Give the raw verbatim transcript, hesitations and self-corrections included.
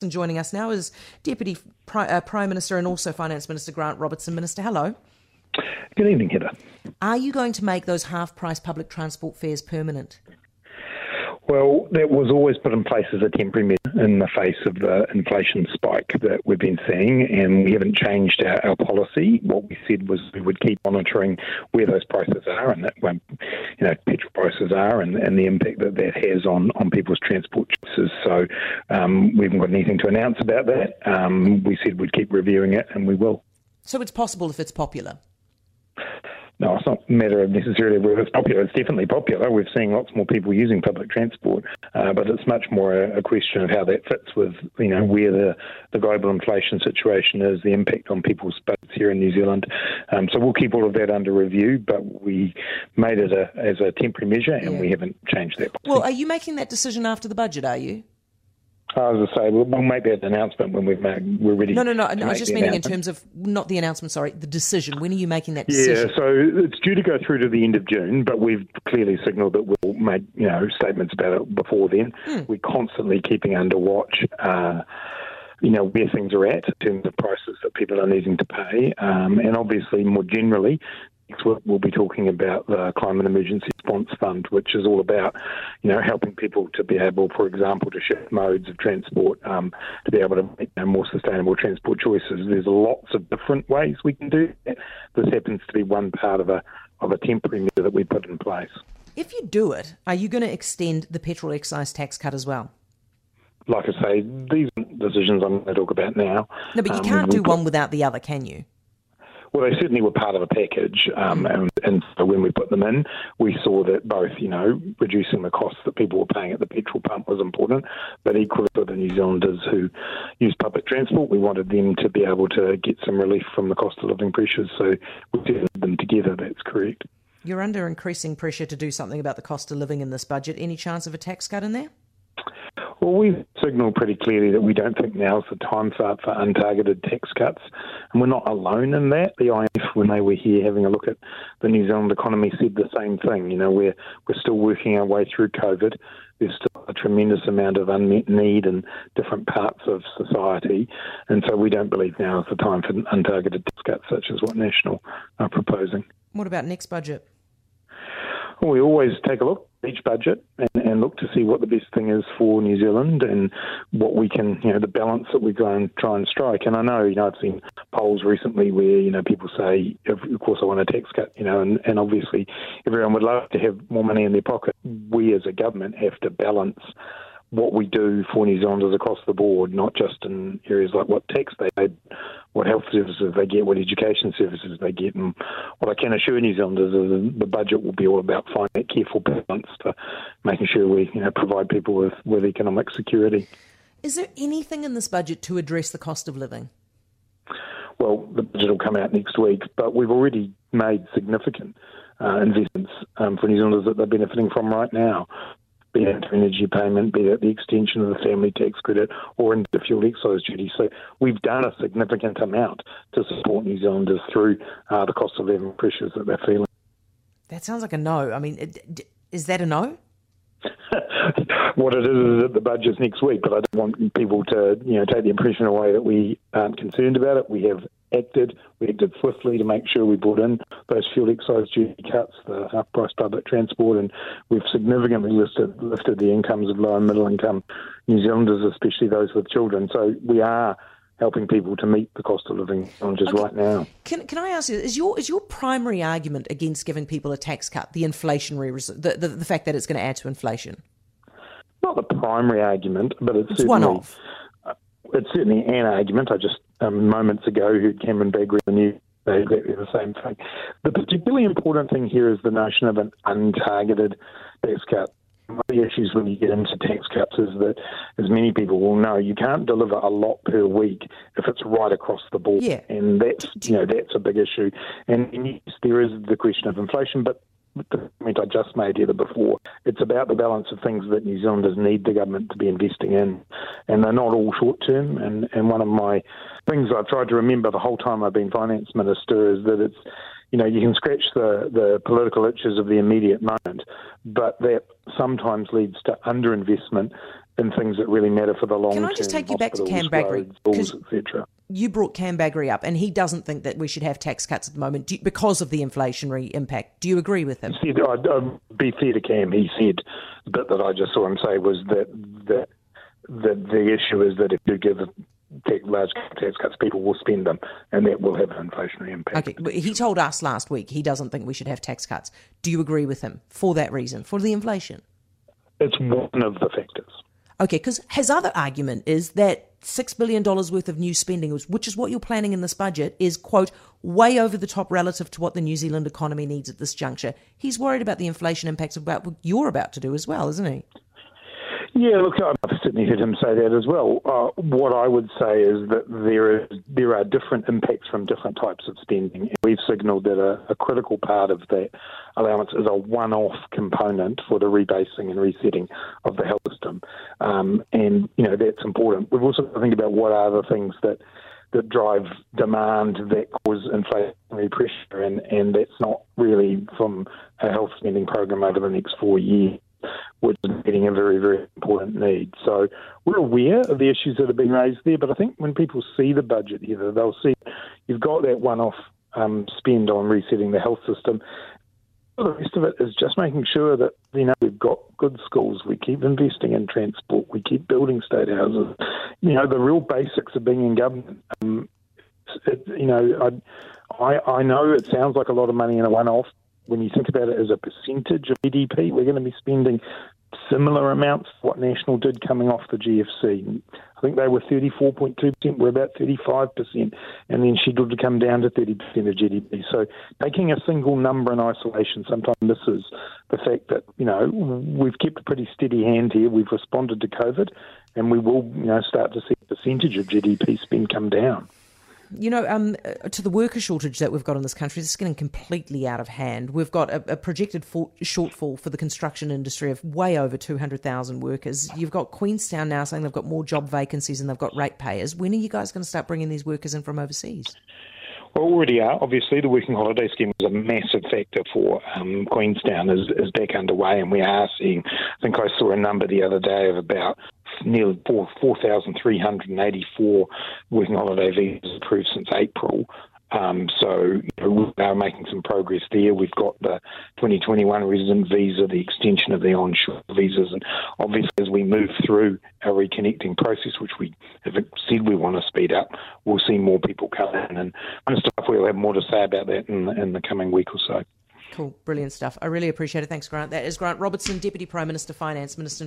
And joining us now is Deputy Prime, uh, Prime Minister and also Finance Minister Grant Robertson. Minister, hello. Good evening, Heather. Are you going to make those half-price public transport fares permanent? Well, that was always put in place as a temporary measure in the face of the inflation spike that we've been seeing, and we haven't changed our, our policy. What we said was we would keep monitoring where those prices are and that when, you know, petrol prices are and, and the impact that that has on, on people's transport choices. So um, we haven't got anything to announce about that. Um, we said we'd keep reviewing it, and we will. So it's possible if it's popular? No, it's not a matter of necessarily whether it's popular. It's definitely popular. We're seeing lots more people using public transport, uh, but it's much more a, a question of how that fits with, you know, where the, the global inflation situation is, the impact on people's budgets here in New Zealand. Um, so we'll keep all of that under review, but we made it a, as a temporary measure, and yeah. we haven't changed that policy. Well, are you making that decision after the budget, are you? As I say, we'll, we'll make that announcement when we've made, we're ready. No, no, no. I was just meaning in terms of, not the announcement, sorry, the decision. When are you making that decision? Yeah, so it's due to go through to the end of June, but we've clearly signalled that we'll make, you know, statements about it before then. Mm. We're constantly keeping under watch, uh, you know, where things are at in terms of prices that people are needing to pay. Um, and obviously, more generally, next week we'll be talking about the Climate Emergency Response Fund, which is all about, you know, helping people to be able, for example, to shift modes of transport, um, to be able to make, you know, more sustainable transport choices. There's lots of different ways we can do that. This happens to be one part of a of a temporary measure that we put in place. If you do it, are you going to extend the petrol excise tax cut as well? Like I say, these decisions I'm going to talk about now. No, but you um, can't do put- one without the other, can you? Well, they certainly were part of a package, um, and, and so when we put them in, we saw that both, you know, reducing the costs that people were paying at the petrol pump was important, but equally for the New Zealanders who use public transport, we wanted them to be able to get some relief from the cost of living pressures, so we did them together, that's correct. You're under increasing pressure to do something about the cost of living in this budget. Any chance of a tax cut in there? Well, we've signalled pretty clearly that we don't think now's the time for, for untargeted tax cuts, and we're not alone in that. The I M F, when they were here having a look at the New Zealand economy, said the same thing. You know, we're we're still working our way through COVID. There's still a tremendous amount of unmet need in different parts of society, and so we don't believe now is the time for untargeted tax cuts, such as what National are proposing. What about next budget? Well, we always take a look at each budget and, and look to see what the best thing is for New Zealand and what we can, you know, the balance that we go and try and strike. And I know, you know, I've seen polls recently where, you know, people say, of course, I want a tax cut, you know, and, and obviously everyone would love to have more money in their pocket. We as a government have to balance what we do for New Zealanders across the board, not just in areas like what tax they pay, what health services they get, what education services they get. And what I can assure New Zealanders is the budget will be all about finding that careful balance to making sure we, you know, provide people with, with economic security. Is there anything in this budget to address the cost of living? Well, the budget will come out next week, but we've already made significant uh, investments um, for New Zealanders that they're benefiting from right now. Be it energy payment, be it the extension of the family tax credit, or into the fuel excise duty. So we've done a significant amount to support New Zealanders through uh, the cost of living pressures that they're feeling. That sounds like a no. I mean, is that a no? What it is is that the budget's next week, but I don't want people to, you know, take the impression away that we aren't concerned about it. We have acted. We acted swiftly to make sure we brought in those fuel excise duty cuts, the half-price public transport, and we've significantly lifted, lifted the incomes of low and middle-income New Zealanders, especially those with children. So we are helping people to meet the cost of living challenges okay. right now. Can can I ask you, is your is your primary argument against giving people a tax cut the inflationary the the, the fact that it's going to add to inflation? Not the primary argument, but it's, it's certainly one of. It's certainly an argument. I just um, moments ago heard Cameron Bagri on the news say exactly the same thing. The particularly important thing here is the notion of an untargeted tax cut. One of the issues when you get into tax cuts is that, as many people will know, you can't deliver a lot per week if it's right across the board, yeah. and that's you know that's a big issue. And yes, there is the question of inflation, but the comment I just made here before, it's about the balance of things that New Zealanders need the government to be investing in, and they're not all short-term. And, and one of my things I've tried to remember the whole time I've been Finance Minister is that it's, you know, you can scratch the, the political itches of the immediate moment, but that sometimes leads to underinvestment in things that really matter for the long term. Can I just take you back to Canberra? Because you brought Canberra up, and he doesn't think that we should have tax cuts at the moment you, because of the inflationary impact. Do you agree with him? He said, I'd, I'd be fair to Cam, he said, the bit that I just saw him say was that, that, that the issue is that if you give large tax cuts, people will spend them, and that will have an inflationary impact. Okay, he told us last week he doesn't think we should have tax cuts. Do you agree with him for that reason, for the inflation? It's one of the factors. Okay, because his other argument is that six billion dollars worth of new spending, which is what you're planning in this budget, is, quote, way over the top relative to what the New Zealand economy needs at this juncture. He's worried about the inflation impacts of what you're about to do as well, isn't he? Yeah, look, I've certainly heard him say that as well. Uh, what I would say is that there is, there are different impacts from different types of spending. We've signalled that a, a critical part of that allowance is a one-off component for the rebasing and resetting of the health system. Um, and, you know, that's important. We've also got to think about what are the things that, that drive demand that cause inflationary pressure, and, and that's not really from a health spending program over the next four years. Which is meeting a very, very important need. So we're aware of the issues that have been raised there, but I think when people see the budget here, they'll see you've got that one-off um, spend on resetting the health system. The rest of it is just making sure that, you know, we've got good schools, we keep investing in transport, we keep building state houses. You know, the real basics of being in government. Um, it, you know, I, I, I know it sounds like a lot of money in a one-off. When you think about it as a percentage of G D P, we're going to be spending similar amounts to what National did coming off the G F C. I think they were thirty-four point two percent, we're about thirty-five percent, and then scheduled to come down to thirty percent of G D P. So taking a single number in isolation sometimes misses the fact that, you know, we've kept a pretty steady hand here, we've responded to COVID, and we will, you know, start to see the percentage of G D P spend come down. You know, um, to the worker shortage that we've got in this country, it's getting completely out of hand. We've got a, a projected for, shortfall for the construction industry of way over two hundred thousand workers. You've got Queenstown now saying they've got more job vacancies than they've got ratepayers. When are you guys going to start bringing these workers in from overseas? Well, already are. Obviously, the working holiday scheme was a massive factor for um, Queenstown is, is back underway, and we are seeing, I think I saw a number the other day of about nearly four thousand three hundred eighty-four working holiday visas approved since April. Um, so you know, we are making some progress there. We've got the twenty twenty-one resident visa, the extension of the onshore visas, and obviously as we move through our reconnecting process, which we have said we want to speed up, we'll see more people come in, and Minister, we'll have more to say about that in, in the coming week or so. Cool, brilliant stuff. I really appreciate it. Thanks, Grant. That is Grant Robertson, Deputy Prime Minister, Finance Minister.